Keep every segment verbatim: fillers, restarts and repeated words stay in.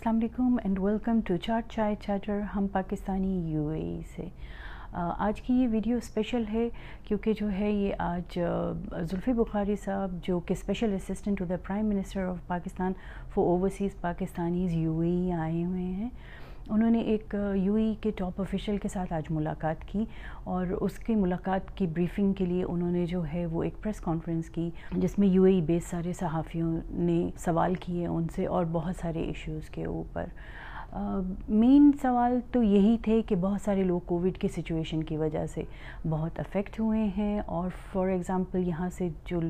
السلام علیکم and welcome to چاٹ چائے چیٹر، ہم پاکستانی یو اے ای سے۔ آج کی یہ ویڈیو اسپیشل ہے کیونکہ جو ہے یہ آج زلفی بخاری صاحب جو کہ special assistant to the prime minister of Pakistan for overseas Pakistanis U A E آئے ہوئے ہیں۔ انہوں نے ایک یو اے ای کے ٹاپ آفیشیل کے ساتھ آج ملاقات کی اور اس کی ملاقات کی بریفنگ کے لیے انہوں نے جو ہے وہ ایک پریس کانفرنس کی جس میں یو اے ای بیس سارے صحافیوں نے سوال کیے ان سے اور بہت سارے ایشوز کے اوپر۔ مین uh, سوال تو یہی تھے کہ بہت سارے لوگ کووڈ کی سچویشن کی وجہ سے بہت افیکٹ ہوئے ہیں اور فار ایگزامپل یہاں سے جو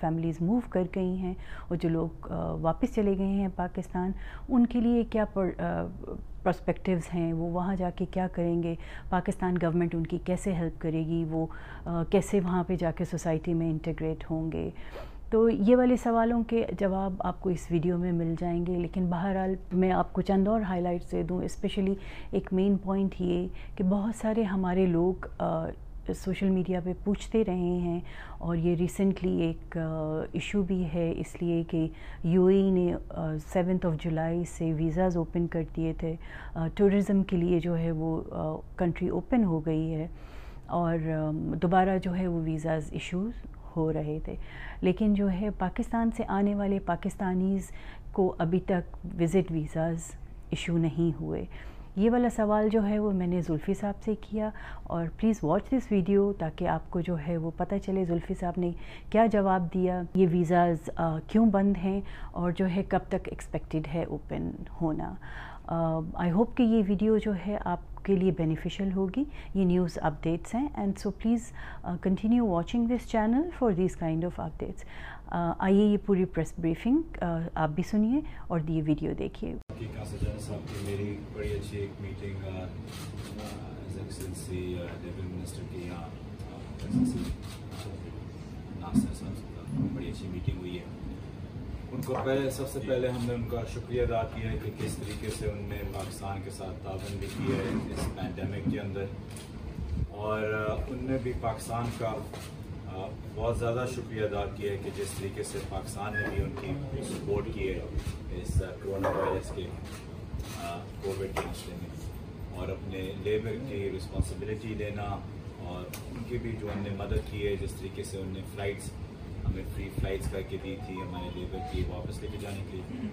فیملیز موو کر گئی ہیں اور جو لوگ uh, واپس چلے گئے ہیں پاکستان، ان کے لیے کیا پرسپیکٹیوز uh, ہیں، وہ وہاں جا کے کیا کریں گے، پاکستان گورنمنٹ ان کی کیسے ہیلپ کرے گی، وہ uh, کیسے وہاں پہ جا کے سوسائٹی میں انٹیگریٹ ہوں گے۔ تو یہ والے سوالوں کے جواب آپ کو اس ویڈیو میں مل جائیں گے، لیکن بہرحال میں آپ کو چند اور ہائی لائٹس دے دوں۔ اسپیشلی ایک مین پوائنٹ یہ کہ بہت سارے ہمارے لوگ سوشل میڈیا پہ پوچھتے رہے ہیں اور یہ ریسنٹلی ایک ایشو بھی ہے، اس لیے کہ یو اے ای نے سیونتھ آف جولائی سے ویزاز اوپن کر دیے تھے، ٹورزم کے لیے جو ہے وہ کنٹری اوپن ہو گئی ہے اور دوبارہ جو ہے وہ ویزاز ایشوز ہو رہے تھے، لیکن جو ہے پاکستان سے آنے والے پاکستانیز کو ابھی تک وزٹ ویزاز ایشو نہیں ہوئے۔ یہ والا سوال جو ہے وہ میں نے زلفی صاحب سے کیا اور پلیز واچ دس ویڈیو تاکہ آپ کو جو ہے وہ پتہ چلے زلفی صاحب نے کیا جواب دیا، یہ ویزاز کیوں بند ہیں اور جو ہے کب تک ایکسپیکٹڈ ہے اوپن ہونا۔ آئی ہوپ کہ یہ ویڈیو جو ہے آپ کے لیے بینیفیشل ہوگی، یہ نیوز اپڈیٹس ہیں، and so please continue watching this channel for these kind of updates. آئیے یہ پوری پریس بریفنگ آپ بھی سنیے اور یہ ویڈیو دیکھیے۔ میری بڑی اچھی ایک میٹنگ بڑی اچھی میٹنگ ہوئی ہے، ان کو پہلے سب سے پہلے ہم نے ان کا شکریہ ادا کیا ہے کہ کس طریقے سے ان نے پاکستان کے ساتھ تعاون بھی کیا ہے اس پینڈیمک کے اندر، اور ان نے بھی پاکستان کا بہت زیادہ شکریہ ادا کیا ہے کہ جس طریقے سے پاکستان نے بھی ان کی سپورٹ کی ہے اس کرونا وائرس کے کووڈ کے مسئلے میں، اور اپنے لیبر کی رسپانسبلٹی لینا اور ان کی بھی جو ان نے مدد کی ہے جس طریقے سے ان نے فلائٹس ہمیں فری فلائٹس کر کے دی تھی ہمارے لیبر کی واپس لے کے جانے کے لیے۔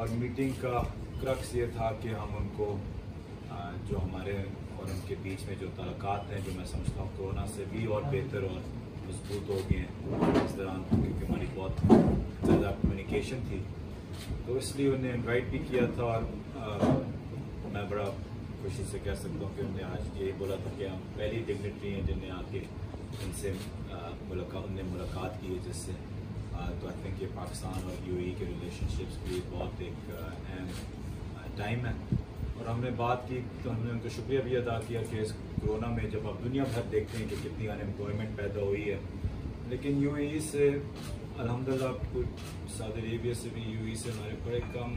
اور میٹنگ کا کرکس یہ تھا کہ ہم ان کو جو ہمارے اور ان کے بیچ میں جو تعلقات ہیں جو میں سمجھتا ہوں کورونا سے بھی اور بہتر اور مضبوط ہو گئے ہیں اس دوران، کیونکہ ہماری بہت زیادہ کمیونیکیشن تھی، تو اس لیے انہیں انوائٹ بھی کیا تھا، اور میں بڑا خوشی سے کہہ سکتا ہوں کہ انہوں نے آج یہ بولا تھا کہ ہم پہلی ڈگنیٹری ہیں جن نے آ کے ان سے ملاقات ان نے ملاقات کی ہے، جس سے تو آئی تھنک یہ پاکستان اور یو اے ای کے ریلیشن شپس بھی بہت ایک اہم ٹائم ہے۔ اور ہم نے بات کی تو ہم نے ان کو شکریہ بھی ادا کیا کہ اس کرونا میں جب آپ دنیا بھر دیکھتے ہیں کہ کتنی ان امپلائمنٹ پیدا ہوئی ہے، لیکن یو اے ای سے الحمدللہ کچھ سعودی عربیہ سے بھی یو اے ای سے ہمارے بڑے کم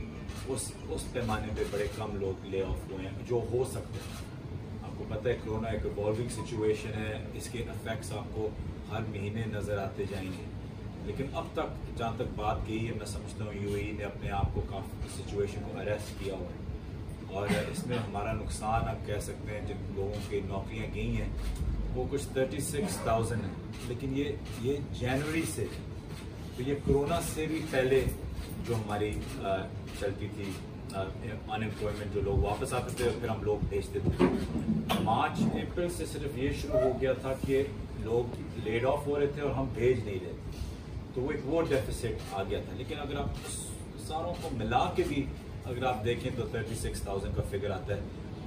اس اس پیمانے پہ بڑے کم لوگ لے آف ہوئے ہیں جو ہو سکتے ہیں۔ آپ کو پتہ ہے کرونا ایک ایوالونگ سچویشن ہے، اس کے افیکٹس آپ کو ہر مہینے نظر آتے جائیں گے، لیکن اب تک جہاں تک بات گئی ہے میں سمجھتا ہوں یو اے ای نے اپنے آپ کو کافی سچویشن کو اریسٹ کیا ہوا ہے، اور اس میں ہمارا نقصان آپ کہہ سکتے ہیں جن لوگوں کی نوکریاں گئی ہیں وہ کچھ تھرٹی سکس تھاؤزینڈ ہیں، لیکن یہ یہ جنوری سے، تو یہ کرونا سے بھی پہلے جو ہماری چلتی تھی ان امپلائمنٹ، جو لوگ واپس آتے تھے پھر ہم لوگ بھیجتے تھے، مارچ اپریل سے صرف یہ شروع ہو گیا تھا کہ لوگ لیڈ آف ہو رہے تھے اور ہم بھیج نہیں رہے تھے، تو وہ ایک وہ ڈیفیسٹ آ گیا تھا۔ لیکن اگر آپ ساروں کو ملا کے بھی اگر آپ دیکھیں تو تھرٹی سکس تھاؤزینڈ کا فگر آتا ہے،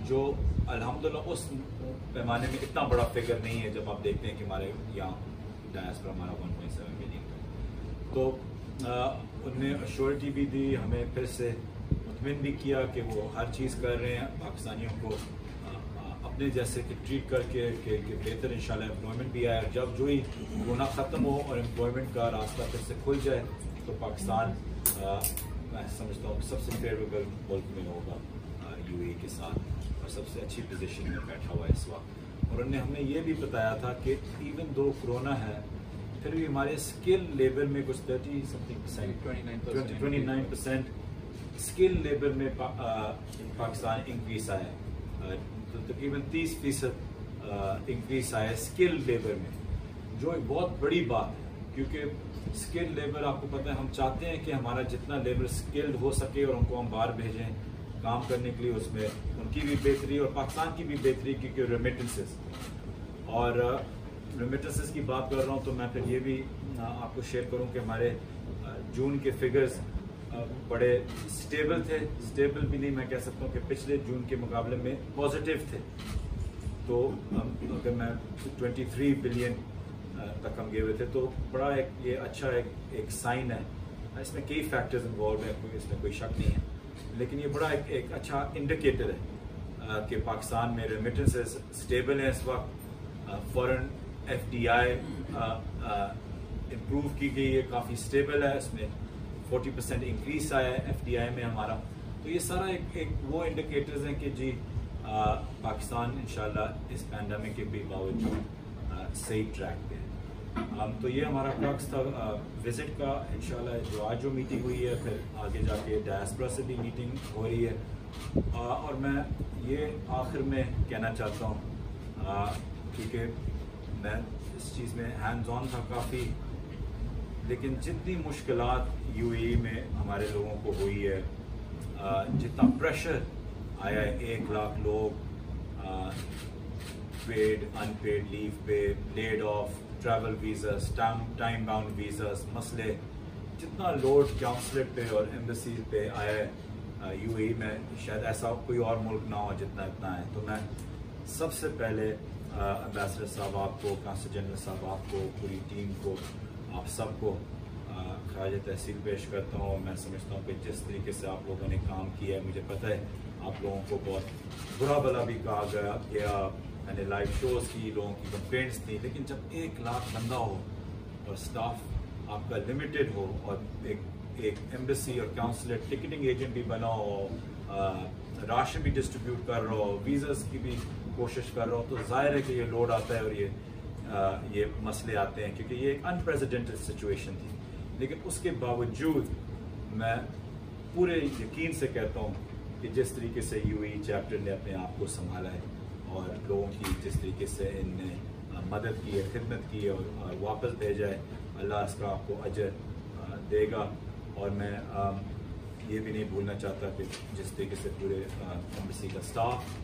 جو الحمدللہ اس پیمانے میں اتنا بڑا فگر نہیں ہے جب آپ دیکھتے ہیں کہ ہمارے یہاں ڈائسپورا ہمارا ون پوائنٹ سیون ملین کا۔ تو انہوں نے ایشورٹی بھی دی ہمیں، پھر سے مطمئن بھی کیا کہ وہ ہر چیز کر رہے ہیں پاکستانیوں کو اپنے جیسے کہ ٹریٹ کر کے کہ بہتر انشاءاللہ امپلائمنٹ بھی آئے، جب جو ہی کورونا ختم ہو اور امپلائمنٹ کا راستہ پھر سے کھل جائے تو پاکستان میں سمجھتا ہوں سب سے فیوریبل ملک میں ہوگا یو اے کے ساتھ، اور سب سے اچھی پوزیشن میں بیٹھا ہوا ہے اس وقت۔ اور انہوں نے ہمیں یہ بھی بتایا تھا کہ ایون دو کرونا ہے پھر بھی ہمارے اسکل لیبر میں کچھ thirty something percent twenty nine percent skill labour میں پا, آ, پاکستان انکریز آیا ہے, تقریباً تیس فیصد انکریز آیا ہے اسکل لیبر میں, جو ایک بہت بڑی بات ہے کیونکہ اسکل لیبر آپ کو پتہ ہے ہم چاہتے ہیں کہ ہمارا جتنا لیبر اسکلڈ ہو سکے اور ان کو ہم باہر بھیجیں کام کرنے کے لیے, اس میں ان کی بھی بہتری اور پاکستان کی بھی بہتری, کیونکہ ریمیٹنسز اور ریمیٹنسز کی بات کر رہا ہوں تو میں پھر یہ بھی آپ کو شیئر کروں کہ ہمارے جون کے فگرز بڑے سٹیبل تھے, سٹیبل بھی نہیں میں کہہ سکتا ہوں کہ پچھلے جون کے مقابلے میں پازیٹیو تھے, تو اگر میں ٹوینٹی تھری بلین تک ہم گئے ہوئے تھے, تو بڑا ایک یہ اچھا ایک ایک سائن ہے, اس میں کئی فیکٹرز انوالو ہیں, کوئی اس میں کوئی شک نہیں ہے, لیکن یہ بڑا ایک ایک اچھا انڈیکیٹر ہے کہ پاکستان میں ریمیٹنسز سٹیبل ہیں اس وقت, foreign F D I improve کی گئی ہے, کافی سٹیبل ہے, اس میں فورٹی پرسینٹ انکریز آیا ہے ایف ڈی آئی میں ہمارا, تو یہ سارا ایک ایک وہ انڈیکیٹرز ہیں کہ جی پاکستان انشاءاللہ اس پینڈیمک کے بھی باوجود صحیح ٹریک پہ ہے. تو یہ ہمارا ٹاکس تھا وزٹ کا, انشاءاللہ جو آج جو میٹنگ ہوئی ہے پھر آگے جا کے ڈائسپورا سے بھی میٹنگ ہو رہی ہے, اور میں یہ آخر میں کہنا چاہتا ہوں کیونکہ میں اس چیز میں ہینڈز آن تھا کافی, لیکن جتنی مشکلات یو اے ای میں ہمارے لوگوں کو ہوئی ہے, جتنا پریشر آیا ہے, ایک لاکھ لوگ پیڈ ان پیڈ لیو پہ, laid off, travel visas, time bound visas, مسئلے, جتنا لوڈ کونسلیٹ پہ اور ایمبسیز پہ آیا ہے یو اے ای میں, شاید ایسا کوئی اور ملک نہ ہو جتنا اتنا ہے. تو میں سب سے پہلے امبیسڈر صاحب آپ کو, کانسل جنرل صاحب آپ کو, پوری ٹیم کو, آپ سب کو خراج تحسین پیش کرتا ہوں. میں سمجھتا ہوں کہ جس طریقے سے آپ لوگوں نے کام کیا ہے, مجھے پتہ ہے آپ لوگوں کو بہت برا بھلا بھی کہا گیا گیا میں نے لائیو شوز کی, لوگوں کی کمپلینٹس تھیں, لیکن جب ایک لاکھ بندہ ہو اور اسٹاف آپ کا لمیٹڈ ہو اور ایک ایک ایمبیسی اور کونسلیٹ ٹکٹنگ ایجنٹ بھی بنا ہو, راشن بھی ڈسٹریبیوٹ کر رہا ہو, ویزاز کی بھی کوشش کر رہا ہو, تو ظاہر ہے کہ یہ لوڈ آتا ہے اور یہ Uh, یہ مسئلے آتے ہیں کیونکہ یہ ایک انپریسیڈنٹڈ سچویشن تھی. لیکن اس کے باوجود میں پورے یقین سے کہتا ہوں کہ جس طریقے سے یو اے ای چیپٹر نے اپنے آپ کو سنبھالا ہے اور لوگوں کی جس طریقے سے ان نے مدد کی ہے, خدمت کی ہے اور واپس بھیجا ہے, اللہ اس کا آپ کو اجر دے گا. اور میں یہ بھی نہیں بھولنا چاہتا کہ جس طریقے سے پورے ایمبیسی کا اسٹاف,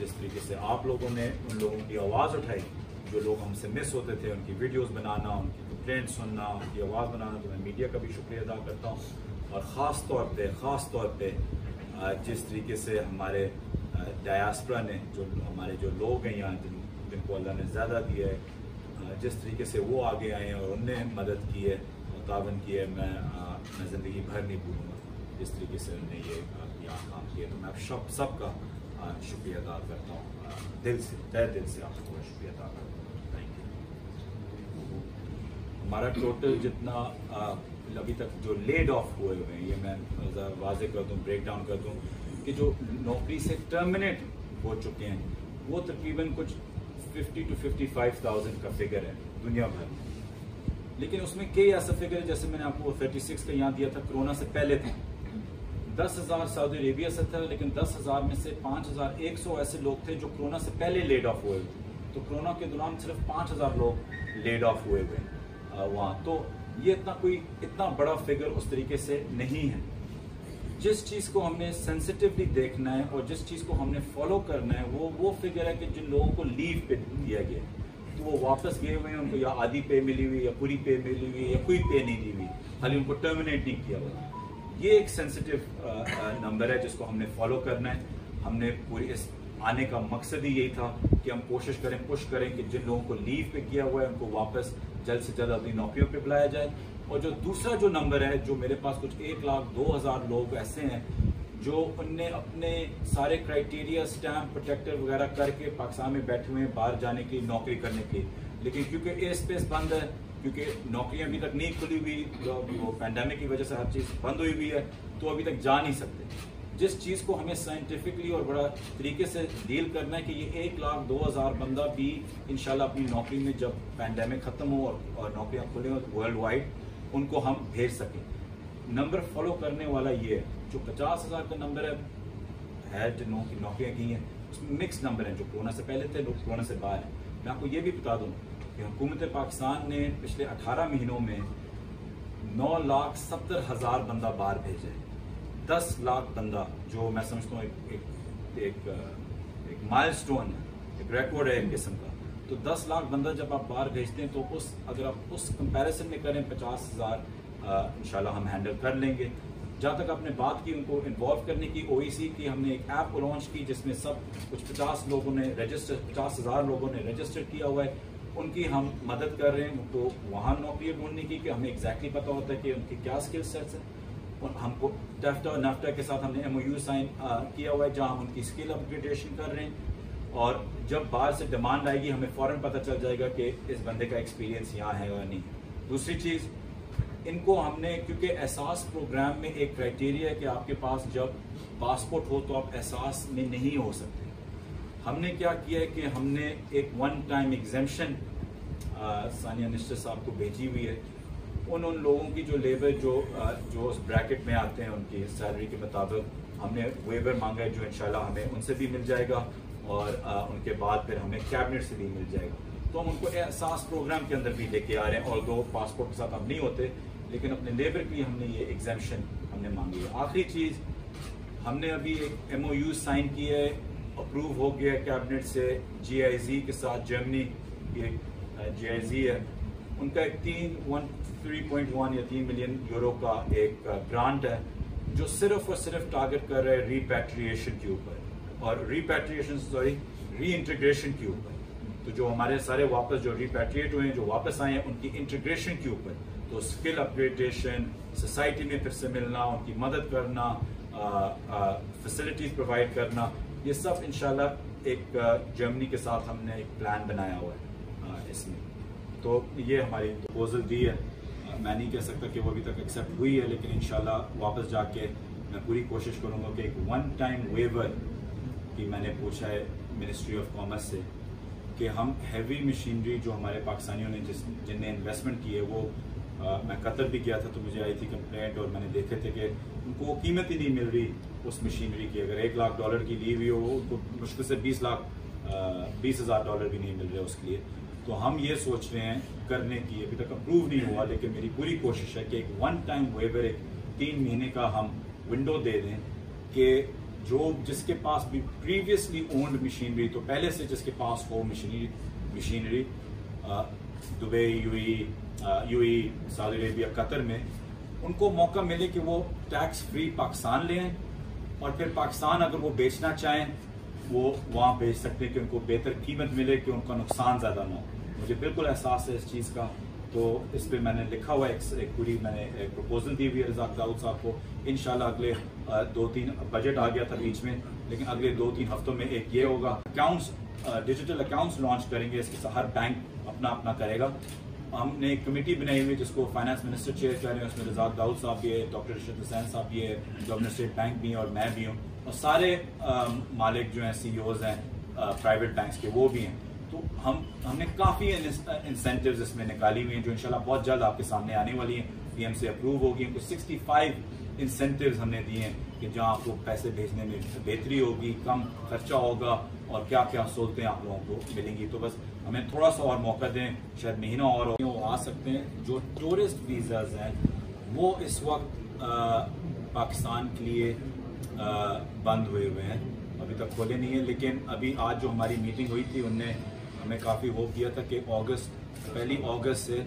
جس طریقے سے آپ لوگوں نے ان لوگوں کی آواز اٹھائی جو لوگ ہم سے مس ہوتے تھے, ان کی ویڈیوز بنانا, ان کی کمپلینٹ سننا, ان کی آواز بنانا, تو میں میڈیا کا بھی شکریہ ادا کرتا ہوں. اور خاص طور پہ خاص طور پہ جس طریقے سے ہمارے ڈایاسپرا نے, جو ہمارے جو لوگ ہیں یہاں جن جن کو اللہ نے زیادہ دیا ہے, جس طریقے سے وہ آگے آئے ہیں اور ان نے مدد کی ہے اور تعاون کی ہے, میں میں زندگی بھر نہیں بھولوں گا جس طریقے سے انہوں نے یہ یہاں کام کیا. تو میں سب سب کا شکریہ ادا کرتا ہوں, دل سے, تہ دل سے آپ کو شکریہ ادا کرتا ہوں. ہمارا ٹوٹل جتنا ابھی تک جو لیڈ آف ہوئے ہوئے ہیں, یہ میں واضح کر دوں, بریک ڈاؤن کر دوں کہ جو نوکری سے ٹرمینیٹ ہو چکے ہیں وہ تقریباً کچھ fifty to fifty five thousand کا فگر ہے دنیا بھر میں. لیکن اس میں کئی ایسا فگر ہے جیسے میں نے آپ کو تھرٹی سکس کا یہاں دیا تھا, کرونا سے پہلے تھے دس ہزار سعودی عربیہ سے تھا, لیکن دس ہزار میں سے پانچ ہزار ایک سو ایسے لوگ تھے جو کرونا سے پہلے لیڈ آف ہوئے ہوئے, تو کرونا کے دوران صرف پانچ ہزار لوگ لیڈ آف ہوئے ہوئے ہیں وہاں. تو یہ اتنا کوئی اتنا بڑا فگر اس طریقے سے نہیں ہے. جس چیز کو ہم نے سینسیٹیولی دیکھنا ہے اور جس چیز کو ہم نے فالو کرنا ہے وہ وہ فگر ہے کہ جن لوگوں کو لیو پہ دیا گیا تو وہ واپس گئے ہوئے ہیں, ان کو یا آدھی پے ملی ہوئی یا پوری پے ملی ہوئی یا کوئی پے نہیں دی ہوئی, خالی ان کو ٹرمینیٹ نہیں کیا ہوا. یہ ایک سینسیٹیو نمبر ہے جس کو ہم نے فالو کرنا ہے. ہم نے پوری اس آنے کا مقصد ہی یہی تھا کہ ہم کوشش کریں, پش کریں کہ جن لوگوں کو لیو پہ کیا ہوا ہے ان کو واپس جلد سے جلد اپنی نوکریوں پہ بلایا جائے. اور جو دوسرا جو نمبر ہے, جو میرے پاس کچھ ایک لاکھ دو ہزار لوگ ایسے ہیں جو ان نے اپنے سارے کرائٹیریا سٹیمپ پروٹیکٹر وغیرہ کر کے پاکستان میں بیٹھے ہوئے ہیں باہر جانے کے لیے, نوکری کرنے کے لیے, لیکن کیونکہ ایئر اسپیس بند ہے, کیونکہ نوکریاں ابھی تک نہیں کھلی ہوئی, وہ پینڈیمک کی وجہ سے ہر چیز بند ہوئی ہوئی ہے, تو ابھی تک جا نہیں سکتے. جس چیز کو ہمیں سائنٹیفکلی اور بڑا طریقے سے ڈیل کرنا ہے کہ یہ ایک لاکھ دو ہزار بندہ بھی انشاءاللہ اپنی نوکری میں جب پینڈیمک ختم ہو اور نوکریاں کھلیں ورلڈ وائڈ, ان کو ہم بھیج سکیں. نمبر فالو کرنے والا یہ ہے جو پچاس ہزار کا نمبر ہے ہے جنہوں کی نوکریاں کی ہیں اس میں مکس نمبر ہیں، جو کورونا سے پہلے تھے، لوگ کورونا سے باہر ہیں. میں آپ کو یہ بھی بتا دوں کہ حکومت پاکستان نے پچھلے اٹھارہ مہینوں میں نو لاکھ ستر ہزار بندہ باہر بھیجے، دس لاکھ بندہ، جو میں سمجھتا ہوں ایک ایک ایک مائل سٹون ہے، ایک ریکارڈ ہے ایک قسم کا. تو دس لاکھ بندہ جب آپ باہر بھیجتے ہیں تو اس اگر آپ اس کمپیریزن میں کریں پچاس ہزار انشاءاللہ ہم ہینڈل کر لیں گے. جہاں تک آپ نے بات کی ان کو انوالو کرنے کی، او ای سی کی ہم نے ایک ایپ کو لانچ کی جس میں سب کچھ پچاس لوگوں نے رجسٹر پچاس ہزار لوگوں نے رجسٹر کیا ہوا ہے. ان کی ہم مدد کر رہے ہیں ان کو وہاں نوکری ڈھونڈنے کی کہ ہمیں ایگزیکٹلی پتہ ہوتا ہے کہ ان کی کیا اسکل سیٹس ہیں. ہم کو ٹیفٹا اور نیفٹا کے ساتھ ہم نے ایم او یو سائن کیا ہوا ہے جہاں ہم ان کی اسکل اپ گریڈیشن کر رہے ہیں، اور جب باہر سے ڈیمانڈ آئے گی ہمیں فوراً پتہ چل جائے گا کہ اس بندے کا ایکسپیرینس یہاں ہے یا نہیں. دوسری چیز، ان کو ہم نے کیونکہ احساس پروگرام میں ایک کرائٹیریا ہے کہ آپ کے پاس جب پاسپورٹ ہو تو آپ احساس میں نہیں ہو سکتے. ہم نے کیا کیا ہے کہ ہم نے ایک one time exemption Sania Nishtar Sahib کو بھیجی ہوئی ہے ان ان لوگوں کی جو لیبر جو جو اس بریکٹ میں آتے ہیں ان کی سیلری کے مطابق ہم نے ویور مانگا ہے جو انشاءاللہ ہمیں ان سے بھی مل جائے گا اور ان کے بعد پھر ہمیں کیبنٹ سے بھی مل جائے گا. تو ہم ان کو احساس پروگرام کے اندر بھی لے کے آ رہے ہیں، اور دو پاسپورٹ کے ساتھ ہم نہیں ہوتے لیکن اپنے لیبر کی ہم نے یہ ایگزمپشن ہم نے مانگی ہے. آخری چیز، ہم نے ابھی ایک ایم او یو سائن کی ہے، اپروو ہو گیا کیبنٹ سے، جی آئی زی کے ساتھ جرمنی کی جی آئی زی ہے، ان کا ایک تین ون تھری پوائنٹ ون یا تین ملین یورو کا ایک گرانٹ ہے جو صرف اور صرف ٹارگٹ کر رہے ری پیٹریشن کے اوپر اور ری پیٹریشن سوری ری انٹیگریشن کے اوپر. تو جو ہمارے سارے واپس جو ری پیٹریٹ ہوئے ہیں جو واپس آئے ہیں ان کی انٹیگریشن کے اوپر، تو اسکل اپ گریڈیشن، سوسائٹی میں پھر سے ملنا، ان کی مدد کرنا، فیسلٹیز پرووائڈ کرنا، یہ سب انشاءاللہ ایک جرمنی کے ساتھ ہم نے ایک پلان بنایا ہوا ہے اس میں. تو یہ ہماری پروپوزل دی ہے، میں نہیں کہہ سکتا کہ وہ ابھی تک ایکسیپٹ ہوئی ہے لیکن انشاءاللہ واپس جا کے میں پوری کوشش کروں گا کہ ایک ون ٹائم ویور کی میں نے پوچھا ہے منسٹری آف کامرس سے کہ ہم ہیوی مشینری جو ہمارے پاکستانیوں نے جس جن نے انویسٹمنٹ کی ہے، وہ میں قطر بھی گیا تھا تو مجھے آئی تھی کمپلینٹ اور میں نے دیکھے تھے کہ ان کو قیمت ہی نہیں مل رہی اس مشینری کی. اگر ایک لاکھ ڈالر کی لی ہوئی ہو ان کو مشکل سے بیس لاکھ بیس ہزار ڈالر بھی نہیں مل رہے اس کے لیے. تو ہم یہ سوچ رہے ہیں کرنے کی، ابھی تک اپروو نہیں ہوا لیکن میری پوری کوشش ہے کہ ایک ون ٹائم ویور ایک تین مہینے کا ہم ونڈو دے دیں کہ جو جس کے پاس بھی پریویسلی اونڈ مشینری، تو پہلے سے جس کے پاس ہو machinery machinery Dubai, U A U A سعودی عربیہ، قطر میں، ان کو موقع ملے کہ وہ ٹیکس فری پاکستان لیں اور پھر پاکستان اگر وہ بیچنا چاہیں وہ وہاں بیچ سکتے ہیں کہ ان کو بہتر قیمت ملے کہ ان کا نقصان زیادہ نہ ہو. مجھے بالکل احساس ہے اس چیز کا، تو اس پہ میں نے لکھا ہوا ہے، پوری میں نے ایک پروپوزل دی ہوئی ہے رزاق داؤد صاحب کو. انشاءاللہ اگلے دو تین بجٹ آ گیا تھا بیچ میں لیکن اگلے دو تین ہفتوں میں ایک یہ ہوگا. اکاؤنٹس، ڈیجیٹل اکاؤنٹس لانچ کریں گے، اس کے ہر بینک اپنا اپنا کرے گا. ہم نے ایک کمیٹی بنائی ہوئی جس کو فائنانس منسٹر چیئر کر رہے ہیں، اس میں رزاق داؤد صاحب بھی ہے، ڈاکٹر رشید حسین صاحب بھی ہے جو گورنر اسٹیٹ بینک بھی ہیں اور میں بھی ہوں، اور سارے مالک جو ہیں سی ای اوز ہیں پرائیویٹ بینکس کے وہ بھی ہیں. تو ہم ہم نے کافی انسینٹیوز اس میں نکالی ہوئی ہیں جو انشاءاللہ بہت جلد آپ کے سامنے آنے والی ہیں، پی ایم سے اپروو ہوگی. ان کو سکسٹی فائیو انسینٹیوز ہم نے دیے ہیں کہ جہاں آپ کو پیسے بھیجنے میں بہتری ہوگی، کم خرچہ ہوگا اور کیا کیا سہولتیں آپ لوگوں کو ملیں گی. تو بس ہمیں تھوڑا سا اور موقع دیں، شاید مہینہ اور ہو وہ آ سکتے ہیں. جو ٹورسٹ ویزاز ہیں وہ اس وقت پاکستان کے لیے بند ہوئے ہوئے ہیں، ابھی تک کھولے نہیں ہیں. لیکن ابھی آج جو ہماری میٹنگ ہوئی تھی ان نے ہمیں کافی ہوپ دیا تھا کہ اگست پہلی اگست سے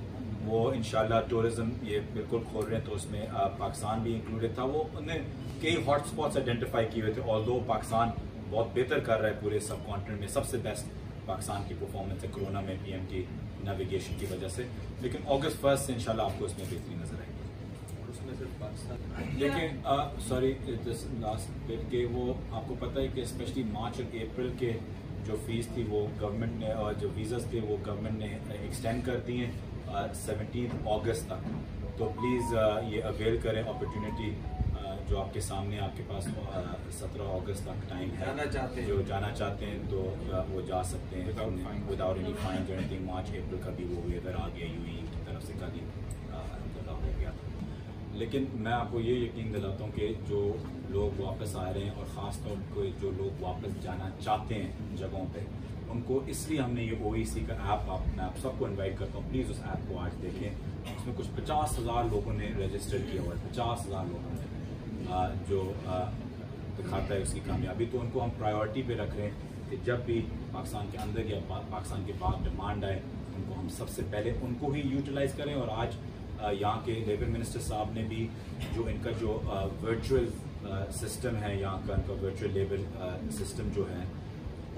وہ انشاءاللہ ٹورزم یہ بالکل کھول رہے ہیں. تو اس میں پاکستان بھی انکلوڈیڈ تھا. وہ انہوں نے کئی ہاٹ اسپاٹس آئیڈینٹیفائی کیے ہوئے تھے، آلدو پاکستان بہت بہتر کر رہا ہے پورے سب کانٹیننٹ میں، سب سے بیسٹ پاکستان کی پرفارمنس ہے کرونا میں پی ایم کی نیویگیشن کی وجہ سے. لیکن اگست فرسٹ سے انشاءاللہ آپ کو اس میں بہتری نظر آئے گی. لیکن سوری لاسٹ ڈیٹ کے وہ آپ کو پتہ ہے کہ اسپیشلی مارچ اور اپریل کے جو فیس تھی وہ گورنمنٹ نے اور جو ویزاز تھے وہ گورنمنٹ نے ایکسٹینڈ کر دی ہیں سیونٹینتھ اگست تک. تو پلیز یہ اویل کریں اپرچونیٹی جو آپ کے سامنے، آپ کے پاس سترہ اگست تک ٹائم ہے، جو جانا چاہتے ہیں تو وہ جا سکتے ہیں وداؤٹ اینی فائن. جو تھی مارچ اپریل کا بھی وہ ویور آ گیا، یو اے ای کی طرف سے کا بھی ہو گیا تھا. لیکن میں آپ کو یہ یقین دلاتا ہوں کہ جو لوگ واپس آ رہے ہیں اور خاص طور پر جو لوگ واپس جانا چاہتے ہیں جگہوں پہ, ان کو اس لیے ہم نے یہ او ای سی کا ایپ, میں آپ سب کو انوائٹ کرتا ہوں پلیز اس ایپ کو آج دیکھیں. اس میں کچھ پچاس ہزار لوگوں نے رجسٹر کیا ہوا ہے, پچاس ہزار لوگوں نے جو دکھاتا ہے اس کی کامیابی. تو ان کو ہم پرائیورٹی پہ رکھ رہے ہیں کہ جب بھی پاکستان کے اندر یا پاکستان کے باہر ڈیمانڈ آئے, ان کو ہم سب سے پہلے ان کو ہی یوٹیلائز کریں. اور آج یہاں کے لیبر منسٹر صاحب نے بھی جو ان کا جو ورچوئل سسٹم ہے, یہاں کا ان کا ورچوئل لیبر سسٹم جو ہے,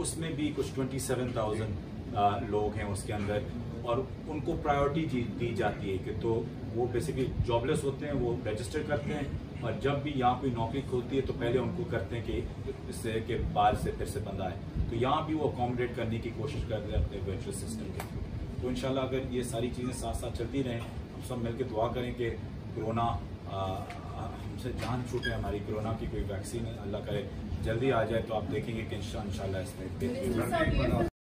اس میں بھی کچھ ٹوئنٹی سیون تھاؤزینڈ لوگ ہیں اس کے اندر, اور ان کو پرائیورٹی دی جاتی ہے کہ تو وہ بیسیکلی جاب لیس ہوتے ہیں, وہ رجسٹر کرتے ہیں, اور جب بھی یہاں کوئی نوکری کھلتی ہے تو پہلے ان کو کرتے ہیں کہ اس سے کہ باہر سے پھر سے بندہ آئے. تو یہاں بھی وہ اکوموڈیٹ کرنے کی کوشش کرتے ہیں اپنے ورچوئل سسٹم کے تھرو. تو انشاءاللہ اگر یہ ساری چیزیں ساتھ ساتھ چلتی رہیں, ہم سب مل کے دعا کریں کہ کرونا ہم سے جان چھوٹے, ہماری کرونا کی کوئی ویکسین اللہ کرے جلدی آ جائے, تو آپ دیکھیں گے کہ انشاءاللہ اس میں